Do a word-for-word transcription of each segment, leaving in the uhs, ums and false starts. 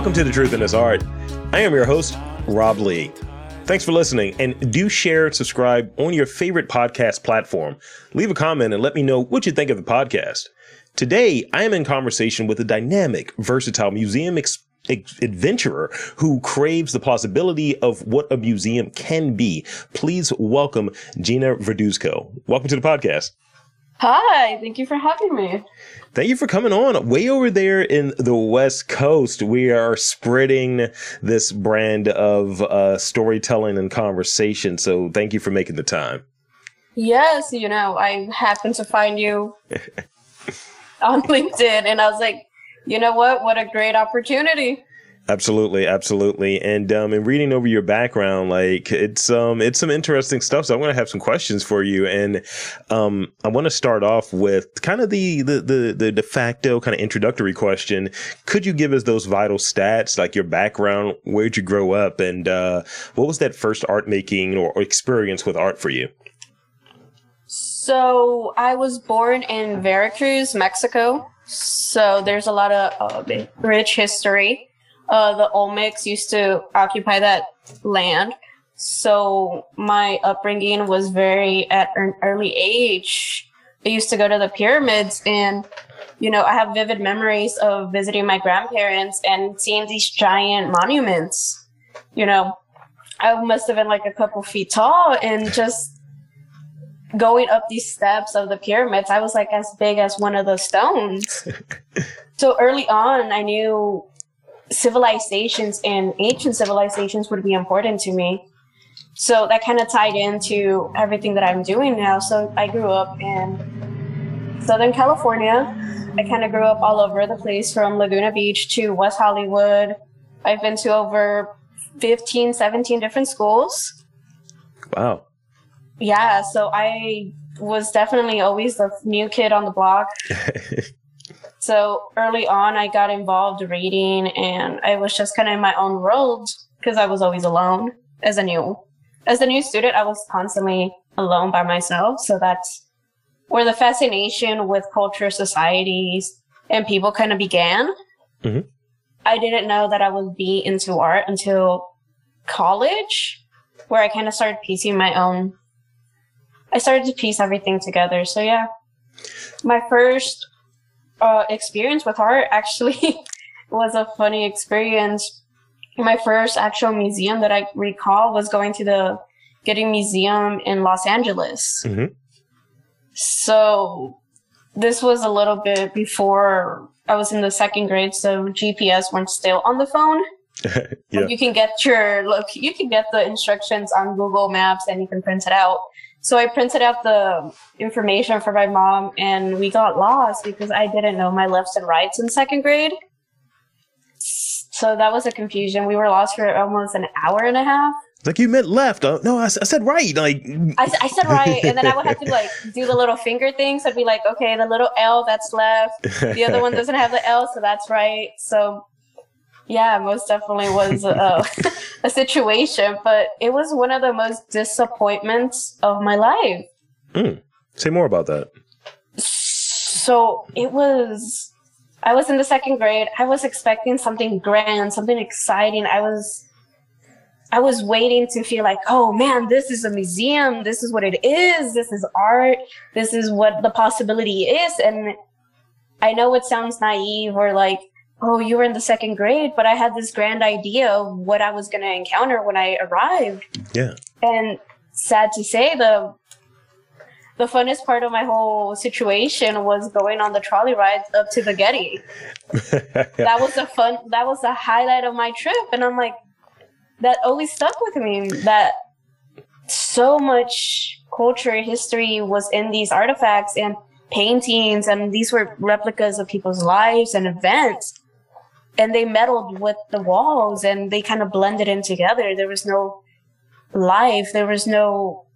Welcome to The Truth in This Art. I am your host, Rob Lee. Thanks for listening, and do share and subscribe on your favorite podcast platform. Leave a comment and let me know what you think of the podcast. Today, I am in conversation with a dynamic, versatile museum experience adventurer who craves the possibility of what a museum can be. Please welcome Gyna Verduzco. Welcome to the podcast. Hi, thank you for having me. Thank you for coming on. Way over there in the West Coast, we are spreading this brand of uh, storytelling and conversation. So thank you for making the time. Yes, you know, I happened to find you on LinkedIn and I was like, you know what? What a great opportunity. Absolutely. Absolutely. And um, in reading over your background, like it's um, it's some interesting stuff. So I'm going to have some questions for you. And um, I want to start off with kind of the, the, the, the de facto kind of introductory question. Could you give us those vital stats, like your background? Where'd you grow up? And uh, what was that first art making or, or experience with art for you? So I was born in Veracruz, Mexico. So there's a lot of uh, rich history. Uh, the Olmecs used to occupy that land. So my upbringing was very at an early age. I used to go to the pyramids and, you know, I have vivid memories of visiting my grandparents and seeing these giant monuments. You know, I must have been like a couple feet tall and just going up these steps of the pyramids, I was like as big as one of those stones. So early on, I knew civilizations and ancient civilizations would be important to me. So that kind of tied into everything that I'm doing now. So I grew up in Southern California. I kind of grew up all over the place from Laguna Beach to West Hollywood. I've been to over fifteen, seventeen different schools. Wow. Yeah, so I was definitely always the new kid on the block. So early on, I got involved reading, and I was just kind of in my own world because I was always alone. As a new, as a new student, I was constantly alone by myself. So that's where the fascination with culture, societies, and people kind of began. Mm-hmm. I didn't know that I would be into art until college, where I kind of started piecing my own. I started to piece everything together. So yeah, my first uh, experience with art actually was a funny experience. My first actual museum that I recall was going to the Getty Museum in Los Angeles. Mm-hmm. So this was a little bit before I was in the second grade. So G P S weren't still on the phone. Yeah. You can get your look, you can get the instructions on Google Maps and you can print it out. So I printed out the information for my mom and we got lost because I didn't know my lefts and rights in second grade. So that was a confusion. We were lost for almost an hour and a half. Like you meant left. Uh, no, I, I said right. Like I, I said right. And then I would have to like do the little finger thing. So I'd be like, okay, the little L, that's left. The other one doesn't have the L, so that's right. So yeah, most definitely was uh, a situation, but it was one of the most disappointments of my life. Mm. Say more about that. So it was, I was in the second grade. I was expecting something grand, something exciting. I was, I was waiting to feel like, oh man, this is a museum. This is what it is. This is art. This is what the possibility is. And I know it sounds naive or like, oh, you were in the second grade, but I had this grand idea of what I was going to encounter when I arrived. Yeah. And sad to say, the the funnest part of my whole situation was going on the trolley ride up to the Getty. That was a fun, that was the highlight of my trip. And I'm like, that always stuck with me, that so much culture, history was in these artifacts and paintings. And these were replicas of people's lives and events. And they meddled with the walls and they kind of blended in together. There was no life. There was no,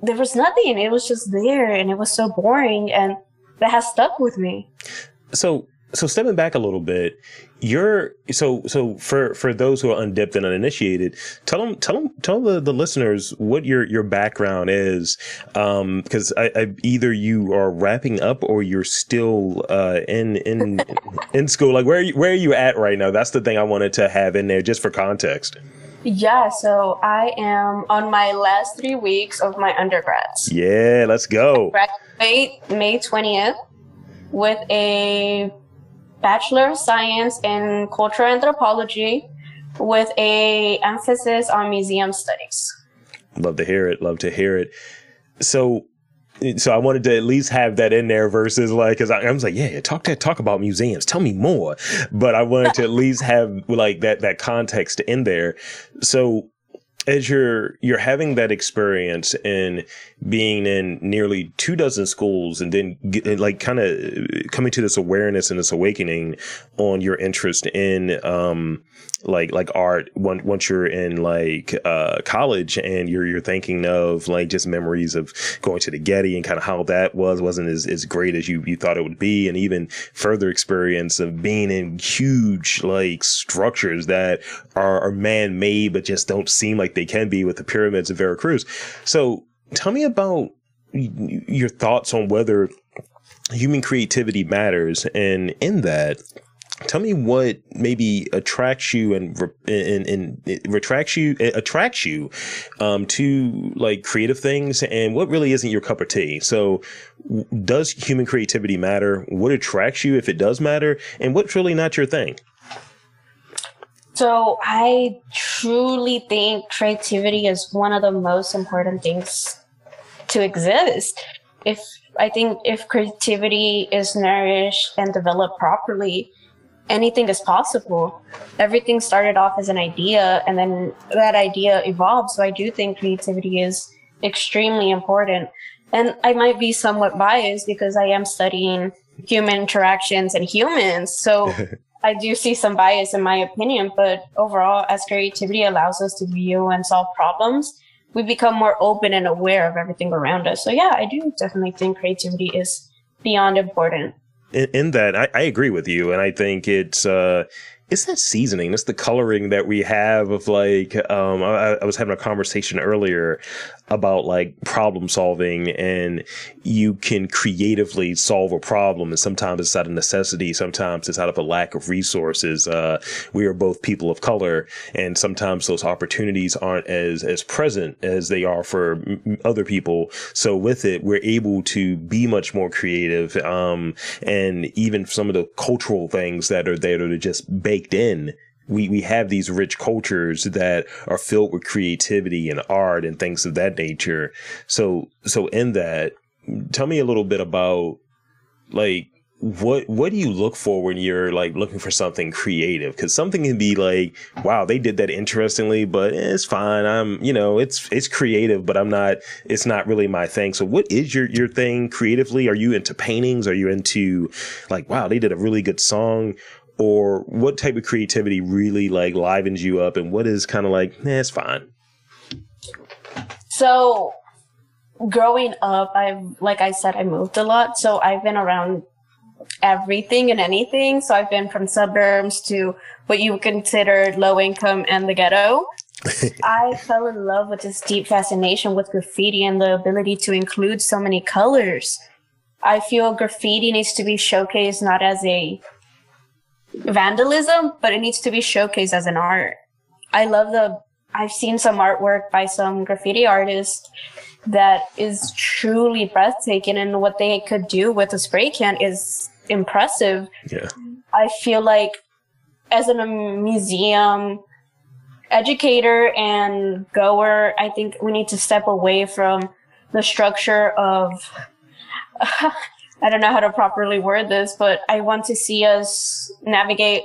there was nothing. It was just there and it was so boring. And that has stuck with me. So So stepping back a little bit, you're so so for for those who are undipped and uninitiated, tell them tell them tell the, the listeners what your your background is, um, because I, I either you are wrapping up or you're still uh, in in in school. Like where are you, where are you at right now? That's the thing I wanted to have in there just for context. Yeah, so I am on my last three weeks of my undergrads. Yeah, let's go. I graduate May twentieth with a Bachelor of Science in Cultural Anthropology with a emphasis on museum studies. Love to hear it. Love to hear it. So, so I wanted to at least have that in there versus like, cause I, I was like, yeah, talk to, talk about museums. Tell me more. But I wanted to at least have like that, that context in there. So as you're, you're having that experience and being in nearly two dozen schools and then get, and like kind of coming to this awareness and this awakening on your interest in, um, like, like art once, once you're in like, uh, college and you're, you're thinking of like just memories of going to the Getty and kind of how that was, wasn't as, as great as you, you thought it would be. And even further experience of being in huge, like structures that are, are man-made, but just don't seem like they can be with the pyramids of Veracruz. So tell me about your thoughts on whether human creativity matters. And in that, tell me what maybe attracts you and and, and, and retracts you, attracts you um, to like creative things and what really isn't your cup of tea. So does human creativity matter? What attracts you if it does matter? And what's really not your thing? So I truly think creativity is one of the most important things to exist. If I think if creativity is nourished and developed properly, anything is possible. Everything started off as an idea and then that idea evolved. So I do think creativity is extremely important. And I might be somewhat biased because I am studying human interactions and humans. So I do see some bias in my opinion, but overall, as creativity allows us to view and solve problems, we become more open and aware of everything around us. So yeah, I do definitely think creativity is beyond important. In, in that, I, I agree with you. And I think it's, uh, it's that seasoning, it's the coloring that we have of like, um, I, I was having a conversation earlier about like problem solving and you can creatively solve a problem. And sometimes it's out of necessity. Sometimes it's out of a lack of resources. Uh, we are both people of color and sometimes those opportunities aren't as, as present as they are for other people. So with it, we're able to be much more creative. Um, and even some of the cultural things that are there to just bake in, we we have these rich cultures that are filled with creativity and art and things of that nature. So so in that, tell me a little bit about like what what do you look for when you're like looking for something creative? Because something can be like, wow, they did that interestingly, but it's fine. I'm you know it's it's creative, but I'm not. It's not really my thing. So what is your your thing creatively? Are you into paintings? Are you into like, wow, they did a really good song? Or what type of creativity really like livens you up and what is kind of like, nah, it's fine. So growing up, I like I said, I moved a lot. So I've been around everything and anything. So I've been from suburbs to what you consider low income and the ghetto. I fell in love with this deep fascination with graffiti and the ability to include so many colors. I feel graffiti needs to be showcased not as a vandalism, but it needs to be showcased as an art. I love the, I've seen some artwork by some graffiti artists that is truly breathtaking and what they could do with a spray can is impressive. Yeah. I feel like as a museum educator and goer, I think we need to step away from the structure of, I don't know how to properly word this, but I want to see us navigate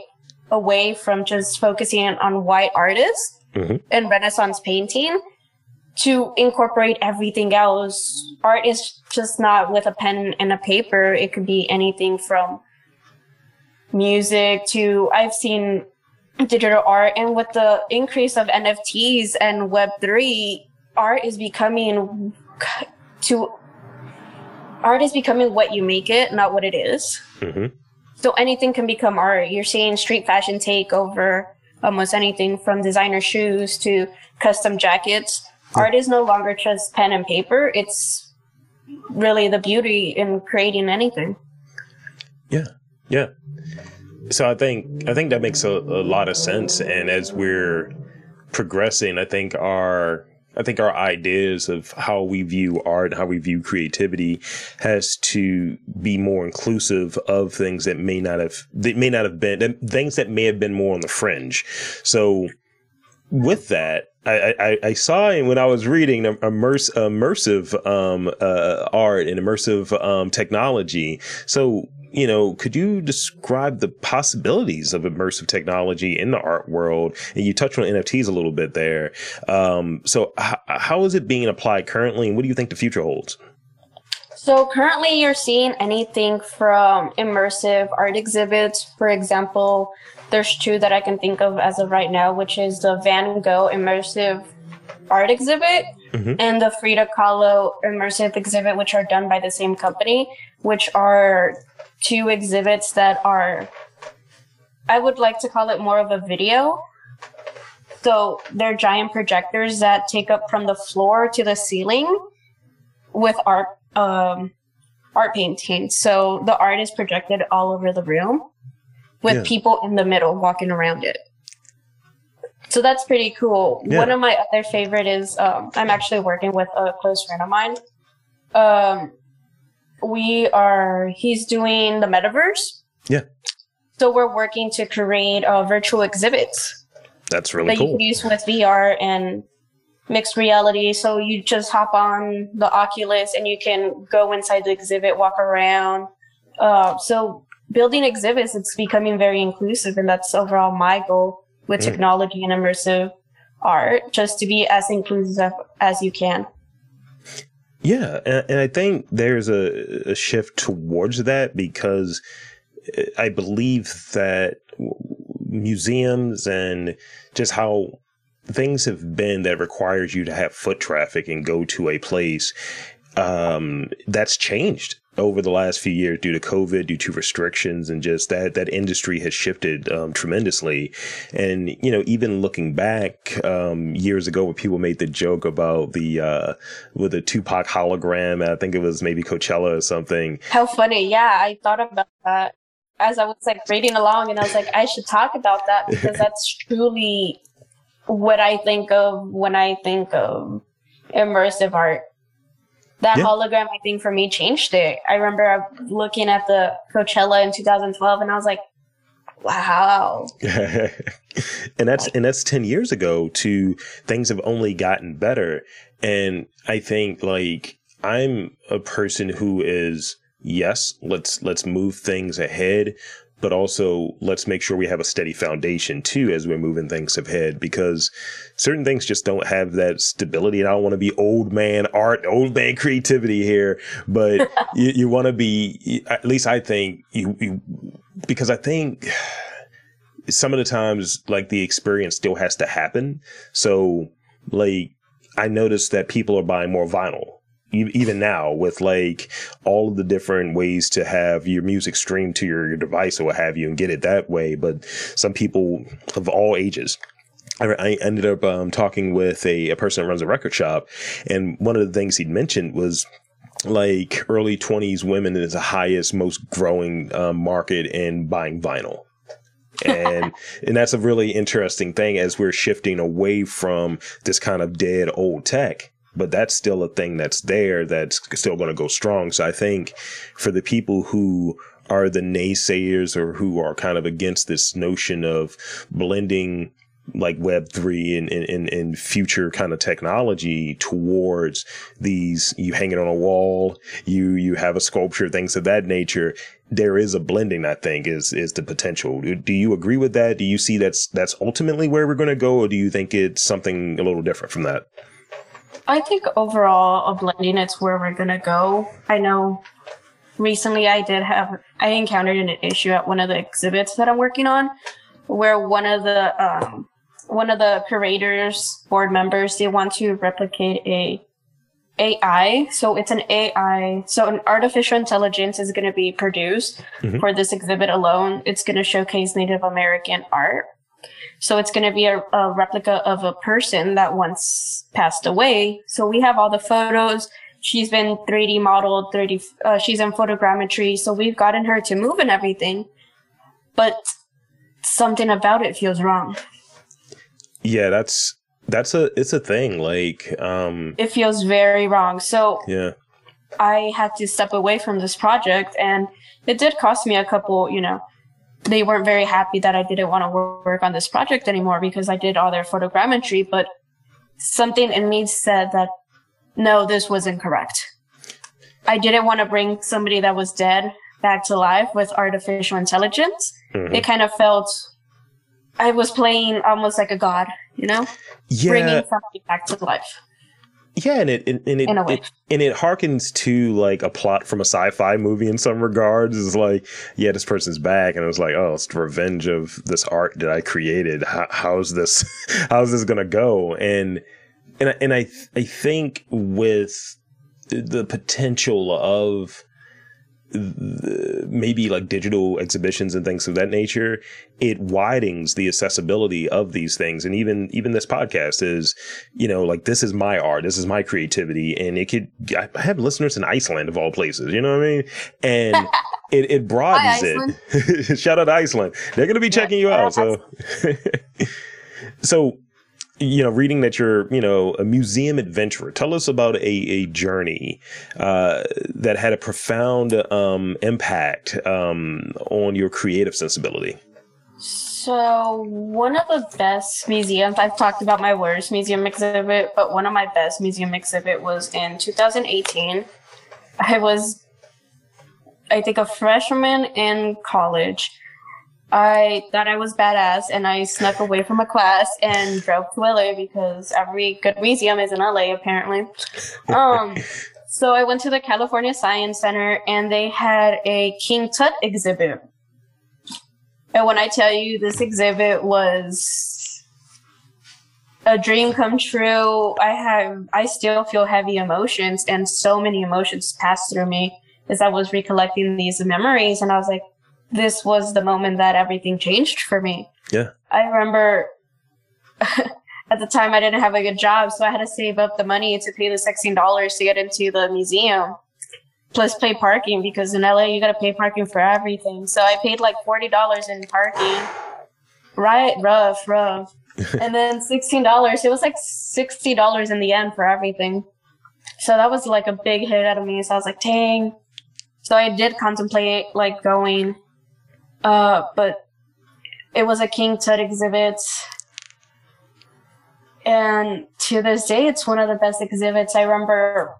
away from just focusing on white artists mm-hmm. and Renaissance painting to incorporate everything else. Art is just not with a pen and a paper. It could be anything from music to I've seen digital art. And with the increase of N F Ts and Web three, art is becoming to... Art is becoming what you make it, not what it is. Mm-hmm. So anything can become art. You're seeing street fashion take over almost anything from designer shoes to custom jackets. Yeah. Art is no longer just pen and paper. It's really the beauty in creating anything. Yeah. Yeah. So I think, I think that makes a, a lot of sense. And as we're progressing, I think our, I think our ideas of how we view art, how we view creativity has to be more inclusive of things that may not have, that may not have been, things that may have been more on the fringe. So with that, I, I, I saw, and when I was reading immerse, immersive um, uh, art and immersive um, technology. So, you know, could you describe the possibilities of immersive technology in the art world? And you touched on N F Ts a little bit there. Um, so h- how is it being applied currently? And what do you think the future holds? So currently you're seeing anything from immersive art exhibits. For example, there's two that I can think of as of right now, which is the Van Gogh Immersive Art Exhibit mm-hmm. and the Frida Kahlo Immersive Exhibit, which are done by the same company, which are two exhibits that are, I would like to call it more of a video. So they're giant projectors that take up from the floor to the ceiling with art um, art painting. So the art is projected all over the room with yeah. people in the middle walking around it. So that's pretty cool. Yeah. One of my other favorite is, um, I'm actually working with a close friend of mine. Um, We are, he's doing the metaverse. Yeah. So we're working to create uh, virtual exhibits. That's really that cool. That you can use with V R and mixed reality. So you just hop on the Oculus and you can go inside the exhibit, walk around. Uh, so building exhibits, it's becoming very inclusive. And that's overall my goal with mm. technology and immersive art, just to be as inclusive as you can. Yeah. And, and I think there's a, a shift towards that because I believe that museums and just how things have been that requires you to have foot traffic and go to a place, um, that's changed over the last few years due to COVID, due to restrictions, and just that that industry has shifted um, tremendously. And, you know, even looking back um, years ago when people made the joke about the uh, with the Tupac hologram, I think it was maybe Coachella or something. How funny. Yeah, I thought about that as I was like reading along and I was like, I should talk about that because that's truly what I think of when I think of immersive art. That yeah. hologram, I think, for me changed it. I remember looking at the Coachella in two thousand twelve, and I was like, "Wow!" and that's and that's ten years ago. To things have only gotten better, and I think like I'm a person who is yes, let's let's move things ahead, but also let's make sure we have a steady foundation too as we're moving things ahead, because certain things just don't have that stability. And I don't want to be old man art, old man creativity here, but you, you want to be, at least I think, you, you because I think some of the times like the experience still has to happen. So like I noticed that people are buying more vinyl. Even now with like all of the different ways to have your music streamed to your, your device or what have you and get it that way. But some people of all ages, I, I ended up um, talking with a, a person who runs a record shop. And one of the things he'd mentioned was like early twenties women is the highest, most growing um, market in buying vinyl. and and that's a really interesting thing as we're shifting away from this kind of dead old tech. But that's still a thing that's there that's still going to go strong. So I think for the people who are the naysayers or who are kind of against this notion of blending like Web three and, and, and future kind of technology towards these, you hang it on a wall, you you have a sculpture, things of that nature, there is a blending, I think, is is the potential. Do you agree with that? Do you see that's that's ultimately where we're going to go? Or do you think it's something a little different from that? I think overall, a blending, it's where we're going to go. I know recently I did have, I encountered an issue at one of the exhibits that I'm working on where one of the, um, one of the curators, board members, they want to replicate a A I. So it's an A I. So an artificial intelligence is going to be produced mm-hmm. for this exhibit alone. It's going to showcase Native American art. So it's going to be a, a replica of a person that once passed away. So we have all the photos. She's been three D modeled, three D, uh, she's in photogrammetry. So we've gotten her to move and everything, but something about it feels wrong. Yeah, that's, that's a, it's a thing. Like, um, it feels very wrong. So yeah, I had to step away from this project, and it did cost me a couple, you know, they weren't very happy that I didn't want to work on this project anymore because I did all their photogrammetry, but something in me said that, no, this was incorrect. I didn't want to bring somebody that was dead back to life with artificial intelligence. Mm-hmm. It kind of felt I was playing almost like a god, you know, yeah. bringing somebody back to life. Yeah, and it and, and it, it and it harkens to like a plot from a sci-fi movie in some regards. It's like, yeah, this person's back, and it was like, oh, it's the revenge of this art that I created. How, how's this? How's this gonna go? And And I, and I th- I think with the potential of the, maybe like digital exhibitions and things of that nature, it widens the accessibility of these things. And even even this podcast is, you know, like, this is my art, this is my creativity, and it could I have listeners in Iceland of all places. You know what I mean? And it it broadens Hi, it. Shout out to Iceland. They're gonna be checking yeah, you out. So so. You know, reading that you're, you know, a museum adventurer. Tell us about a, a journey uh, that had a profound um, impact um, on your creative sensibility. So one of the best museums, I've talked about my worst museum exhibit, but one of my best museum exhibit was in two thousand eighteen. I was, I think, a freshman in college. I thought I was badass, and I snuck away from a class and drove to L A because every good museum is in L A apparently. Um, so I went to the California Science Center, and they had a King Tut exhibit. And when I tell you this exhibit was a dream come true, I have I still feel heavy emotions, and so many emotions passed through me as I was recollecting these memories, and I was like, this was the moment that everything changed for me. Yeah. I remember at the time I didn't have a good job, so I had to save up the money to pay the sixteen dollars to get into the museum, plus pay parking, because in L A you got to pay parking for everything. So I paid like forty dollars in parking. Right? Rough, rough. And then sixteen dollars. It was like sixty dollars in the end for everything. So that was like a big hit out of me. So I was like, dang. So I did contemplate like going. Uh, but it was a King Tut exhibit, and to this day, it's one of the best exhibits. I remember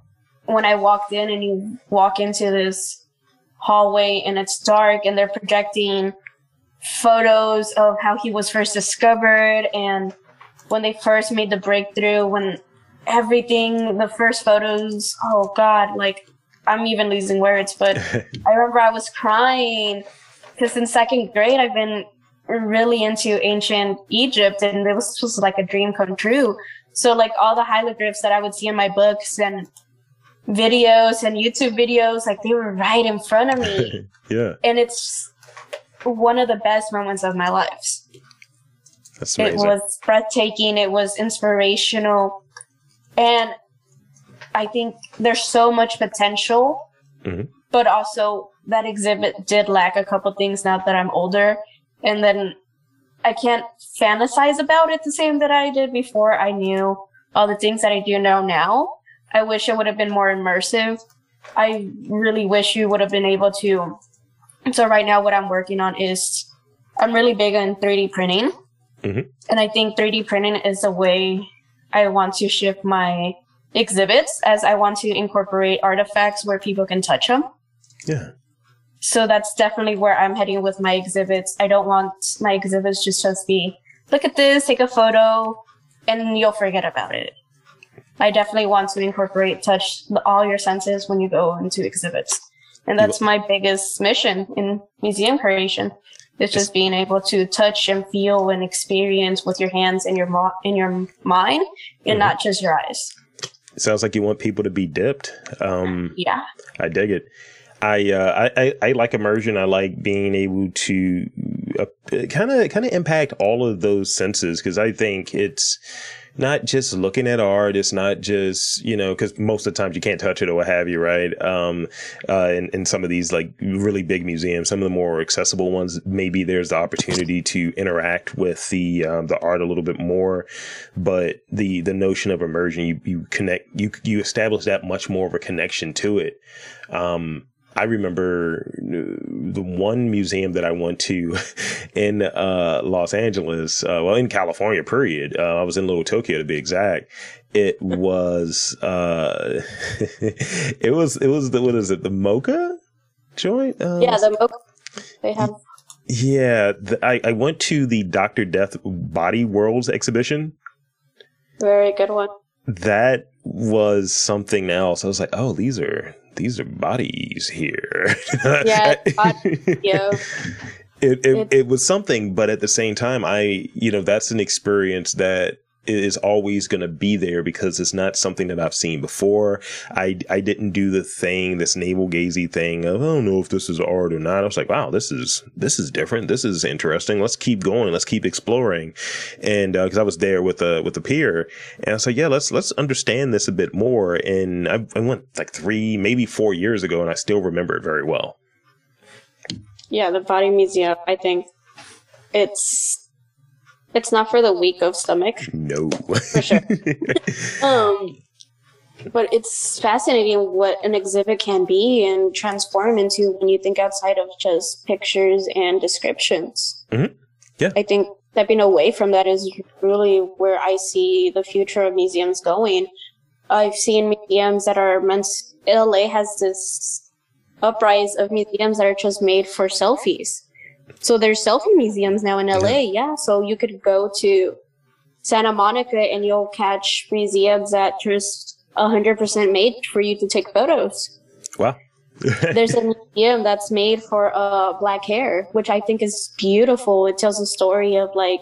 when I walked in, and you walk into this hallway, and it's dark, and they're projecting photos of how he was first discovered, and when they first made the breakthrough, when everything, the first photos, oh God, like, I'm even losing words, but I remember I was crying. Because in second grade, I've been really into ancient Egypt, and it was just like a dream come true. So like all the hieroglyphs that I would see in my books and videos and YouTube videos, like they were right in front of me. Yeah. And it's one of the best moments of my life. That's amazing. It was breathtaking. It was inspirational. And I think there's so much potential, mm-hmm. but also that exhibit did lack a couple things now that I'm older. And then I can't fantasize about it the same that I did before. I knew all the things that I do know now. I wish it would have been more immersive. I really wish you would have been able to. So right now what I'm working on is I'm really big on three D printing. Mm-hmm. And I think three D printing is the way I want to shift my exhibits, as I want to incorporate artifacts where people can touch them. Yeah. So that's definitely where I'm heading with my exhibits. I don't want my exhibits just to be, look at this, take a photo, and you'll forget about it. I definitely want to incorporate, touch all your senses when you go into exhibits. And that's my biggest mission in museum creation. It's just being able to touch and feel and experience with your hands and your, mo- and your mind, and mm-hmm. not just your eyes. It sounds like you want people to be dipped. Um, yeah. I dig it. I, uh, I, I, I like immersion. I like being able to kind of, kind of impact all of those senses. Cause I think it's not just looking at art. It's not just, you know, cause most of the times you can't touch it or what have you. Right. Um, uh, in, in some of these like really big museums, some of the more accessible ones, maybe there's the opportunity to interact with the, um, the art a little bit more, but the, the notion of immersion, you, you connect, you, you establish that much more of a connection to it. Um, I remember the one museum that I went to in uh, Los Angeles, uh, well, in California, period. Uh, I was in Little Tokyo, to be exact. It was, uh, it was, it was the, what is it, the MoCA joint? Uh, yeah, the MoCA. They have. Yeah, the, I, I went to the Doctor Death Body Worlds exhibition. Very good one. That was something else. I was like, oh, these are. These are bodies here. Yeah, body, yeah. It, it it was something, but at the same time, I you know that's an experience that is always going to be there because it's not something that I've seen before. I I didn't do the thing, this navel gazy thing of I don't know if this is art or not. I was like, wow, this is this is different. This is interesting. Let's keep going. Let's keep exploring. And because uh, I was there with a with a peer, and I was like, yeah, let's let's understand this a bit more. And I, I went like three, maybe four years ago, and I still remember it very well. Yeah, the Body Museum. I think it's. It's not for the weak of stomach. No. For sure. um, but it's fascinating what an exhibit can be and transform into when you think outside of just pictures and descriptions. Mm-hmm. Yeah. I think stepping away from that is really where I see the future of museums going. I've seen museums that are meant... L A has this uprise of museums that are just made for selfies. So there's selfie museums now in L A, yeah. So you could go to Santa Monica and you'll catch museums that just one hundred percent made for you to take photos. Wow. There's a museum that's made for uh, black hair, which I think is beautiful. It tells a story of like,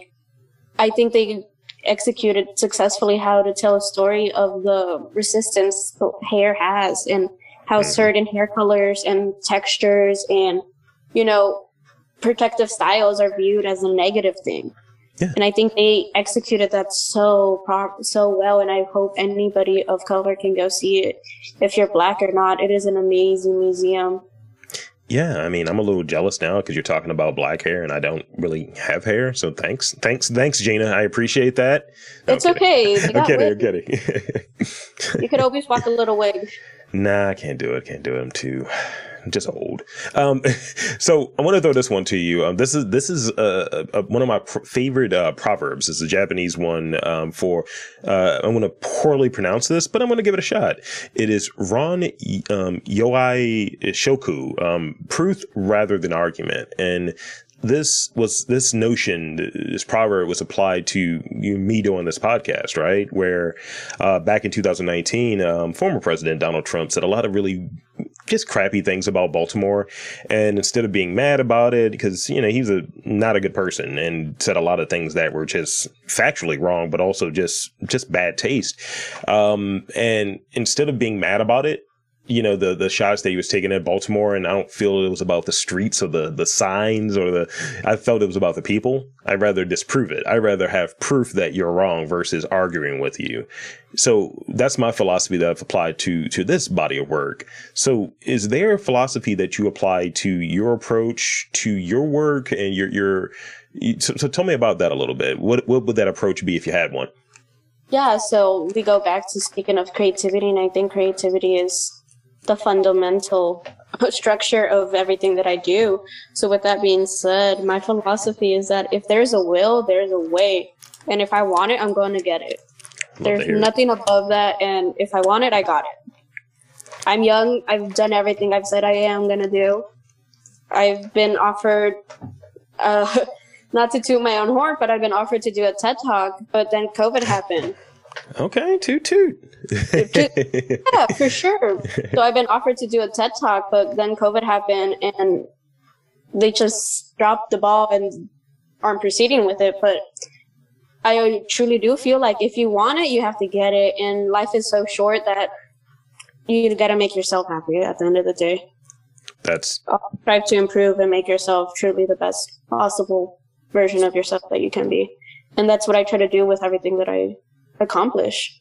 I think they executed successfully how to tell a story of the resistance hair has and how certain hair colors and textures and, you know, protective styles are viewed as a negative thing. Yeah. And I think they executed that so pro- so well, and I hope anybody of color can go see it. If you're black or not, it is an amazing museum. Yeah, I mean, I'm a little jealous now because you're talking about black hair and I don't really have hair. So thanks. Thanks. Thanks, Gyna. I appreciate that. No, it's I'm okay. I'm kidding. I'm kidding. You could always rock a little wig. Nah, I can't do it. Can't do it. I'm too... just old. Um, so I want to throw this one to you. Um, this is this is uh, uh, one of my pr- favorite uh, proverbs. It's a Japanese one um, for, uh, I'm going to poorly pronounce this, but I'm going to give it a shot. It is Ron um, Yoai Shoku, um, proof rather than argument. And this was this notion, this proverb was applied to you, me doing this podcast, right? Where uh, back in two thousand nineteen, um, former President Donald Trump said a lot of really just crappy things about Baltimore. And instead of being mad about it, because, you know, he's a not a good person and said a lot of things that were just factually wrong, but also just just bad taste. Um, and instead of being mad about it, you know, the, the shots that he was taking at Baltimore, and I don't feel it was about the streets or the, the signs or the, I felt it was about the people. I'd rather disprove it. I'd rather have proof that you're wrong versus arguing with you. So that's my philosophy that I've applied to, to this body of work. So is there a philosophy that you apply to your approach to your work and your, your, so, so tell me about that a little bit. What, what would that approach be if you had one? Yeah. So we go back to speaking of creativity, and I think creativity is the fundamental structure of everything that I do. So with that being said, my philosophy is that if there's a will, there's a way. And if I want it, I'm going to get it. Love there's nothing above that. And if I want it, I got it. I'm young. I've done everything I've said I am going to do. I've been offered, uh, not to toot my own horn, but I've been offered to do a TED Talk, but then COVID happened. Okay, toot toot. Yeah, for sure. So I've been offered to do a TED Talk, but then COVID happened and they just dropped the ball and aren't proceeding with it. But I truly do feel like if you want it, you have to get it. And life is so short that you got to make yourself happy at the end of the day. That's uh, strive to improve and make yourself truly the best possible version of yourself that you can be. And that's what I try to do with everything that I accomplish.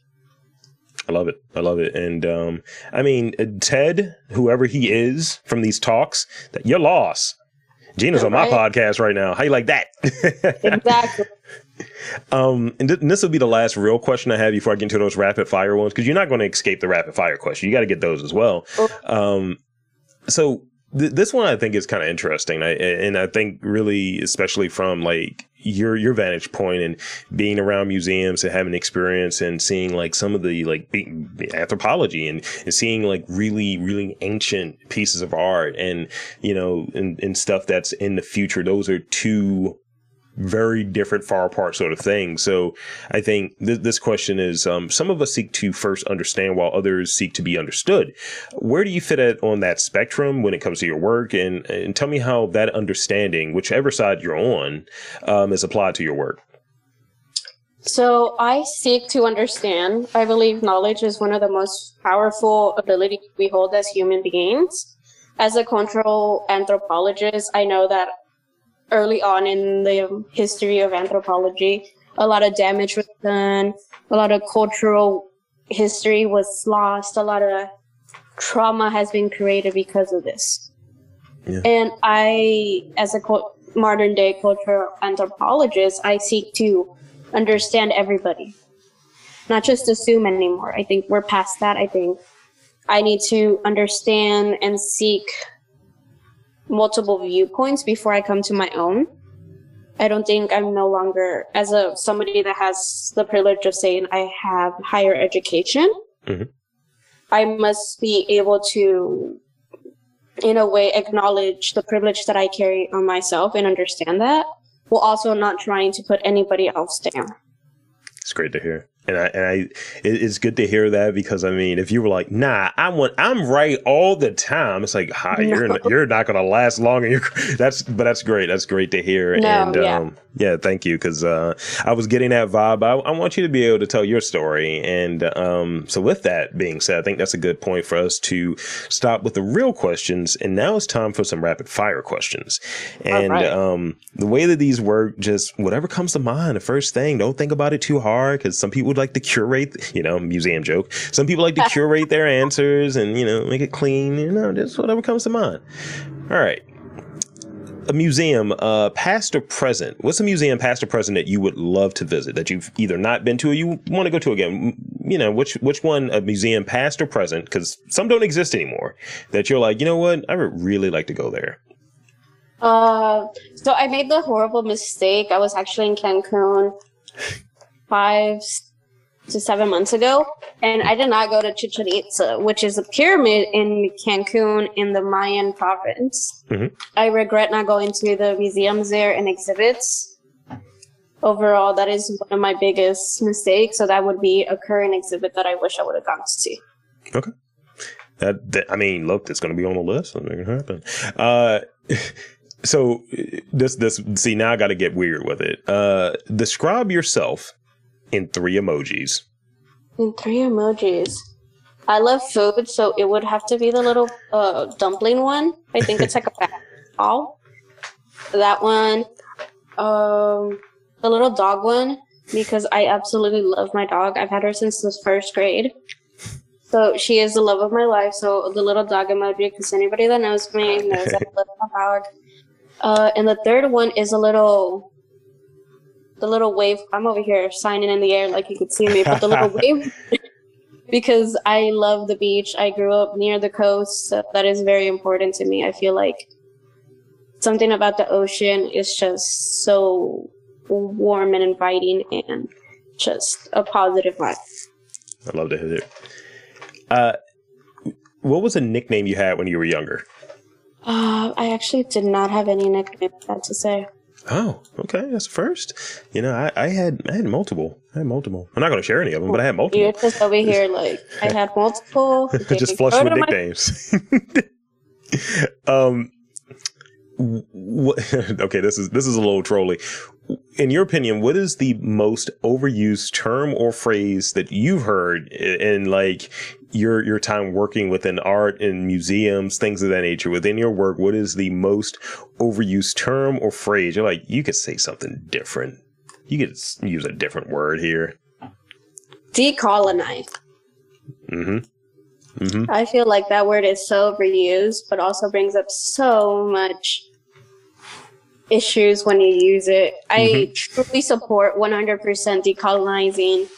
I love it. I love it. And um, I mean, Ted, whoever he is from these talks, that you're lost. Gina's yeah, on my right? podcast right now. How you like that? Exactly. Um, and, th- and this will be the last real question I have before I get into those rapid fire ones, because you're not going to escape the rapid fire question. You got to get those as well. Um, so th- this one I think is kind of interesting. I, and I think really, especially from like your your vantage point and being around museums and having experience and seeing like some of the like anthropology and, and seeing like really, really ancient pieces of art and, you know, and, and stuff that's in the future. Those are two very different, far apart sort of thing. So I think th- this question is, um, some of us seek to first understand while others seek to be understood. Where do you fit at on that spectrum when it comes to your work? And, and tell me how that understanding, whichever side you're on, um, is applied to your work. So I seek to understand. I believe knowledge is one of the most powerful abilities we hold as human beings. As a cultural anthropologist, I know that early on in the history of anthropology, a lot of damage was done, a lot of cultural history was lost, a lot of trauma has been created because of this. Yeah. And I, as a modern day cultural anthropologist, I seek to understand everybody, not just assume anymore. I think we're past that. I think I need to understand and seek multiple viewpoints before I come to my own. I don't think I'm no longer as a somebody that has the privilege of saying I have higher education. Mm-hmm. I must be able to, in a way, acknowledge the privilege that I carry on myself and understand that, while also not trying to put anybody else down. It's great to hear. And I, and I, it, it's good to hear that, because I mean, if you were like, nah, I'm one, I'm right all the time. It's like, hi, no. you're, not, you're not going to last long. In your, that's, but that's great. That's great to hear. No, and, yeah. um, yeah, thank you. Cause, uh, I was getting that vibe. I, I want you to be able to tell your story. And, um, so with that being said, I think that's a good point for us to stop with the real questions. And now it's time for some rapid fire questions. And, right. um, the way that these work, just whatever comes to mind, the first thing, don't think about it too hard. Cause some people like to curate, you know, museum joke. Some people like to curate their answers and, you know, make it clean, you know, just whatever comes to mind. All right. A museum, uh, past or present. What's a museum, past or present, that you would love to visit, that you've either not been to or you want to go to again? You know, which which one, a museum, past or present, because some don't exist anymore, that you're like, you know what, I would really like to go there. Uh, so I made the horrible mistake. I was actually in Cancun five, to seven months ago, and I did not go to Chichen Itza, which is a pyramid in Cancun in the Mayan province. Mm-hmm. I regret not going to the museums there and exhibits. Overall, that is one of my biggest mistakes, so that would be a current exhibit that I wish I would have gone to see. Okay. That, that I mean, look, it's going to be on the list. So it happen. Uh, so this, this, see, now I got to get weird with it. Uh, describe yourself in three emojis. In three emojis. I love food, so it would have to be the little uh, dumpling one. I think it's like a bat ball. That one. Um, the little dog one, because I absolutely love my dog. I've had her since the first grade. So she is the love of my life. So the little dog emoji, because anybody that knows me knows that I love my dog. Uh, and the third one is a little... the little wave. I'm over here signing in the air like you could see me, but the little wave, because I love the beach. I grew up near the coast, so that is very important to me. I feel like something about the ocean is just so warm and inviting and just a positive vibe. I love to hear it. Uh, what was a nickname you had when you were younger? Uh, I actually did not have any nickname, bad to say. Oh, okay. That's first. You know, I, I had I had multiple. I had multiple. I'm not going to share any of them, but I had multiple. You're just over here like, I had multiple. Okay, just flush with nicknames. My- um, What, okay, this is this is a little trolly. In your opinion, what is the most overused term or phrase that you've heard in, in like your your time working within art and museums, things of that nature? Within your work, what is the most overused term or phrase? You're like, you could say something different. You could use a different word here. Decolonize. Mm-hmm. Mm-hmm. I feel like that word is so overused, but also brings up so much issues when you use it. Mm-hmm. I truly support one hundred percent decolonizing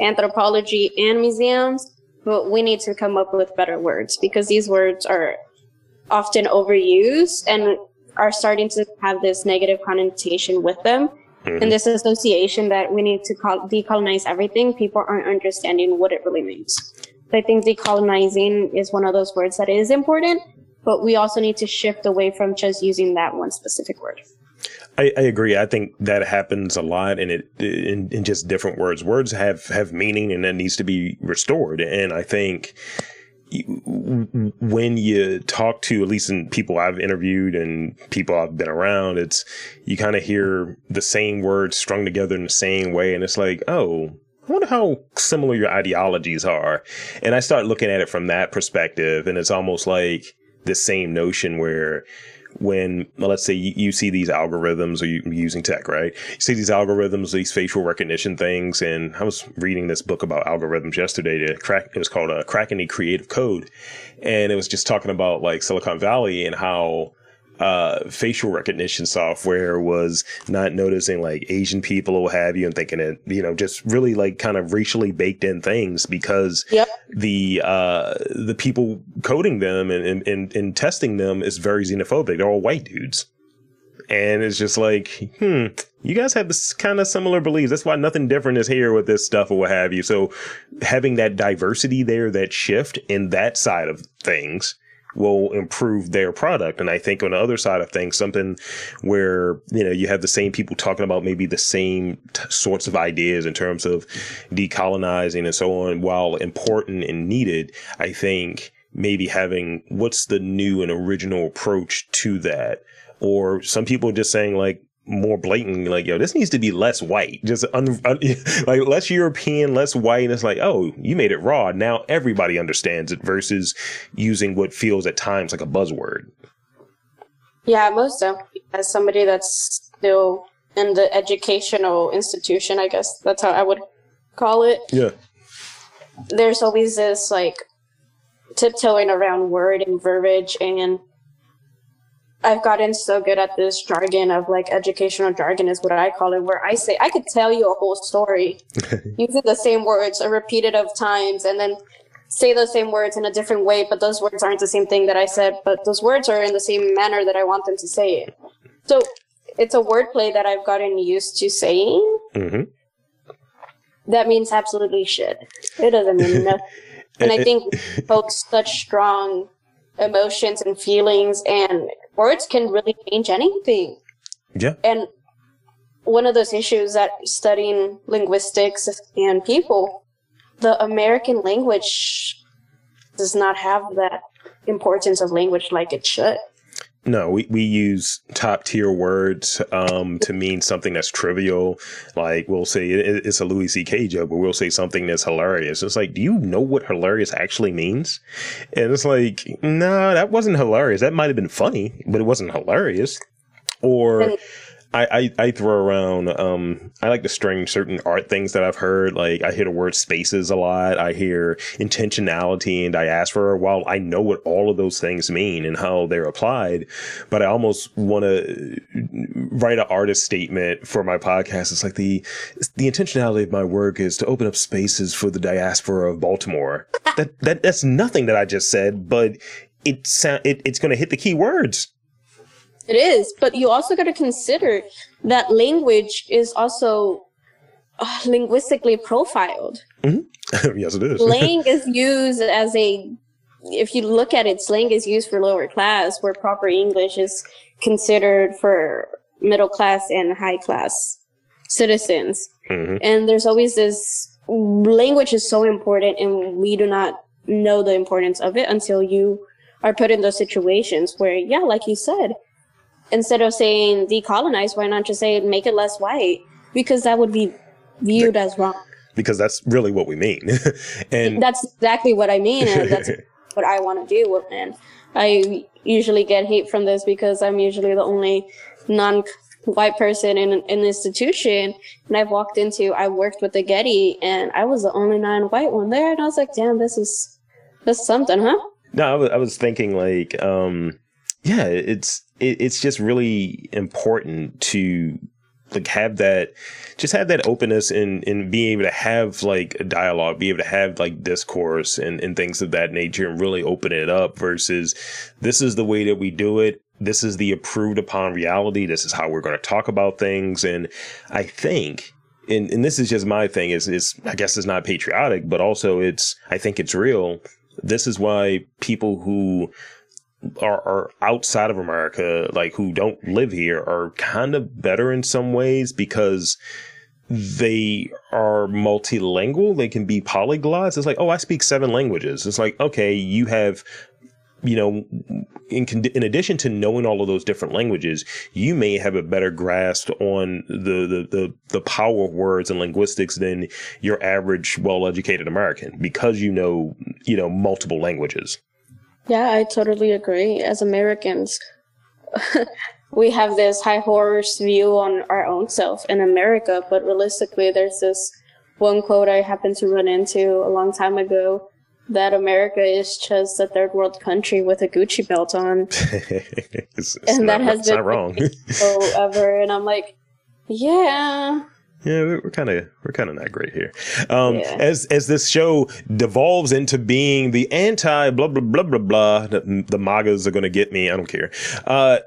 anthropology and museums, but we need to come up with better words because these words are often overused and are starting to have this negative connotation with them. Mm-hmm. And this association that we need to call decolonize everything, people aren't understanding what it really means. I think decolonizing is one of those words that is important, but we also need to shift away from just using that one specific word. I, I agree. I think that happens a lot, and it in, in just different words. Words have, have meaning, and that needs to be restored. And I think when you talk to, at least in people I've interviewed and people I've been around, it's you kind of hear the same words strung together in the same way, and it's like, oh, I wonder how similar your ideologies are. And I start looking at it from that perspective. And it's almost like this same notion where when, well, let's say you, you see these algorithms, or you're using tech, right? You see these algorithms, these facial recognition things. And I was reading this book about algorithms yesterday to crack. It was called uh, Cracking the Creative Code. And it was just talking about like Silicon Valley and how Uh, facial recognition software was not noticing like Asian people or what have you, and thinking it, you know, just really like kind of racially baked in things because yep. the uh, the people coding them and, and, and, and testing them is very xenophobic. They're all white dudes. And it's just like, hmm, you guys have this kind of similar beliefs. That's why nothing different is here with this stuff or what have you. So having that diversity there, that shift in that side of things will improve their product. And I think on the other side of things, something where, you know, you have the same people talking about maybe the same t- sorts of ideas in terms of decolonizing and so on, while important and needed, I think maybe having what's the new and original approach to that. Or some people just saying like, more blatant, like, yo, this needs to be less white, just un- un- like less European, less white. And it's like, oh, you made it raw. Now everybody understands it, versus using what feels at times like a buzzword. Yeah, most definitely. As somebody that's still in the educational institution, I guess that's how I would call it. Yeah. There's always this like tiptoeing around word and verbiage, and I've gotten so good at this jargon of like educational jargon is what I call it, where I say, I could tell you a whole story using the same words or repeated of times, and then say those same words in a different way. But those words aren't the same thing that I said, but those words are in the same manner that I want them to say it. So it's a wordplay that I've gotten used to saying. Mm-hmm. That means absolutely shit. It doesn't mean nothing. And I think folks such strong emotions and feelings, and words can really change anything. Yeah. And one of those issues that studying linguistics and people, the American language does not have that importance of language like it should. No, we, we use top tier words um, to mean something that's trivial. Like we'll say it, it's a Louis C K joke, but we'll say something that's hilarious. It's like, do you know what hilarious actually means? And it's like, no, nah, that wasn't hilarious. That might have been funny, but it wasn't hilarious. Or I, I, I throw around, um, I like to string certain art things that I've heard. Like I hear the word spaces a lot. I hear intentionality and diaspora, while I know what all of those things mean and how they're applied. But I almost want to write an artist statement for my podcast. It's like the the intentionality of my work is to open up spaces for the diaspora of Baltimore. that that that's nothing that I just said, but it sound, it it's going to hit the key words. It is, but you also got to consider that language is also uh, linguistically profiled. Mm-hmm. Yes, it is. Slang is used as a, if you look at it, slang is used for lower class, where proper English is considered for middle class and high class citizens. Mm-hmm. And there's always this, language is so important, and we do not know the importance of it until you are put in those situations where, yeah, like you said, instead of saying decolonize, why not just say make it less white? Because that would be viewed as wrong. Because that's really what we mean. And that's exactly what I mean. And that's what I want to do. And I usually get hate from this because I'm usually the only non-white person in an, in an institution. And I've walked into, I worked with the Getty and I was the only non-white one there. And I was like, damn, this is, this is something, huh? No, I was, I was thinking like, um, yeah, it's, it, it's just really important to, like have that, just have that openness and and being able to have like a dialogue, be able to have like discourse and, and things of that nature and really open it up versus this is the way that we do it. This is the approved upon reality. This is how we're going to talk about things. And I think, and, and this is just my thing is, is I guess it's not patriotic, but also it's, I think it's real. This is why people who Are, are outside of America, like who don't live here, are kind of better in some ways because they are multilingual. They can be polyglots. It's like, oh, I speak seven languages. It's like, okay, you have, you know, in, in addition to knowing all of those different languages, you may have a better grasp on the, the, the, the power of words and linguistics than your average well-educated American because you know, you know, multiple languages. Yeah, I totally agree. As Americans, we have this high horse view on our own self in America, but realistically, there's this one quote I happened to run into a long time ago that America is just a third world country with a Gucci belt on. it's, it's and not, that has been wrong forever. And I'm like, yeah. Yeah, we're kind of we're kind of not great here. Um, yeah. As as this show devolves into being the anti blah blah blah blah blah, the, the MAGAs are going to get me. I don't care. Uh,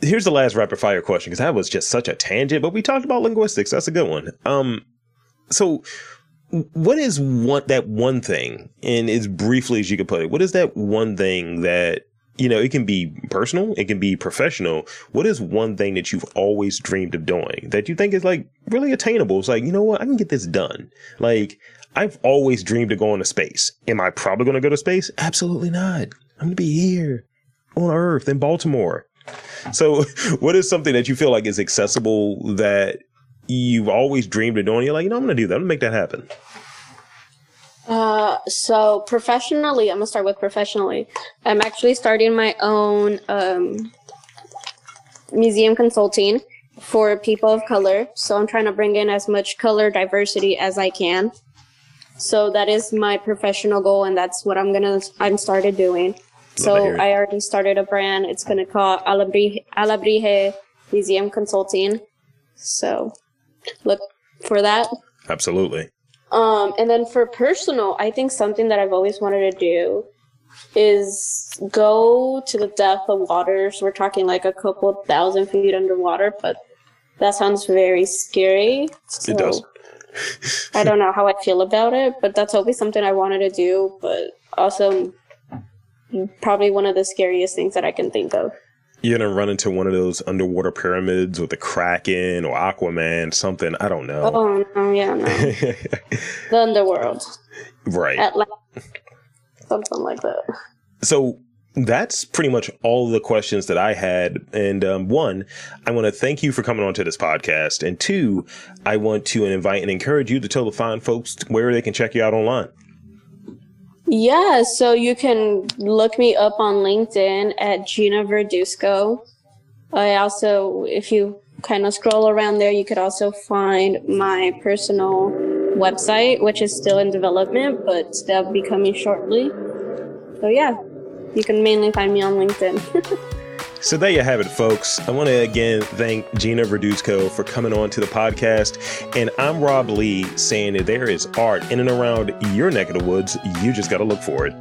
here's the last rapid fire question because that was just such a tangent. But we talked about linguistics. That's a good one. Um, so, what is one that one thing, and as briefly as you could put it, what is that one thing that you know? It can be personal. It can be professional. What is one thing that you've always dreamed of doing that you think is like really attainable? It's like, you know what? I can get this done. Like I've always dreamed of going to space. Am I probably going to go to space? Absolutely not. I'm going to be here on Earth in Baltimore. So what is something that you feel like is accessible that you've always dreamed of doing? You're like, you know, I'm going to do that. I'm going to make that happen. Uh, so professionally, I'm gonna start with professionally. I'm actually starting my own, um, museum consulting for people of color. So I'm trying to bring in as much color diversity as I can. So that is my professional goal. And that's what I'm gonna, I'm started doing. So I already started a brand. It's gonna call Alabrije, Alabrije Museum Consulting. So look for that. Absolutely. Um, and then for personal, I think something that I've always wanted to do is go to the depth of waters. We're talking like a couple thousand feet underwater, but that sounds very scary. So it does. I don't know how I feel about it, but that's always something I wanted to do, but also probably one of the scariest things that I can think of. You're going to run into one of those underwater pyramids with a Kraken or Aquaman, something. I don't know. Oh, no, yeah, no. The underworld. Right. Atlantis. Something like that. So that's pretty much all the questions that I had. And um, one, I want to thank you for coming on to this podcast. And two, I want to invite and encourage you to tell the fine folks where they can check you out online. Yeah, so you can look me up on LinkedIn at Gyna Verduzco. I also, if you kind of scroll around there, you could also find my personal website, which is still in development, but that'll be coming shortly. So yeah, you can mainly find me on LinkedIn. So there you have it, folks. I want to again thank Gyna Verduzco for coming on to the podcast. And I'm Rob Lee saying that there is art in and around your neck of the woods. You just got to look for it.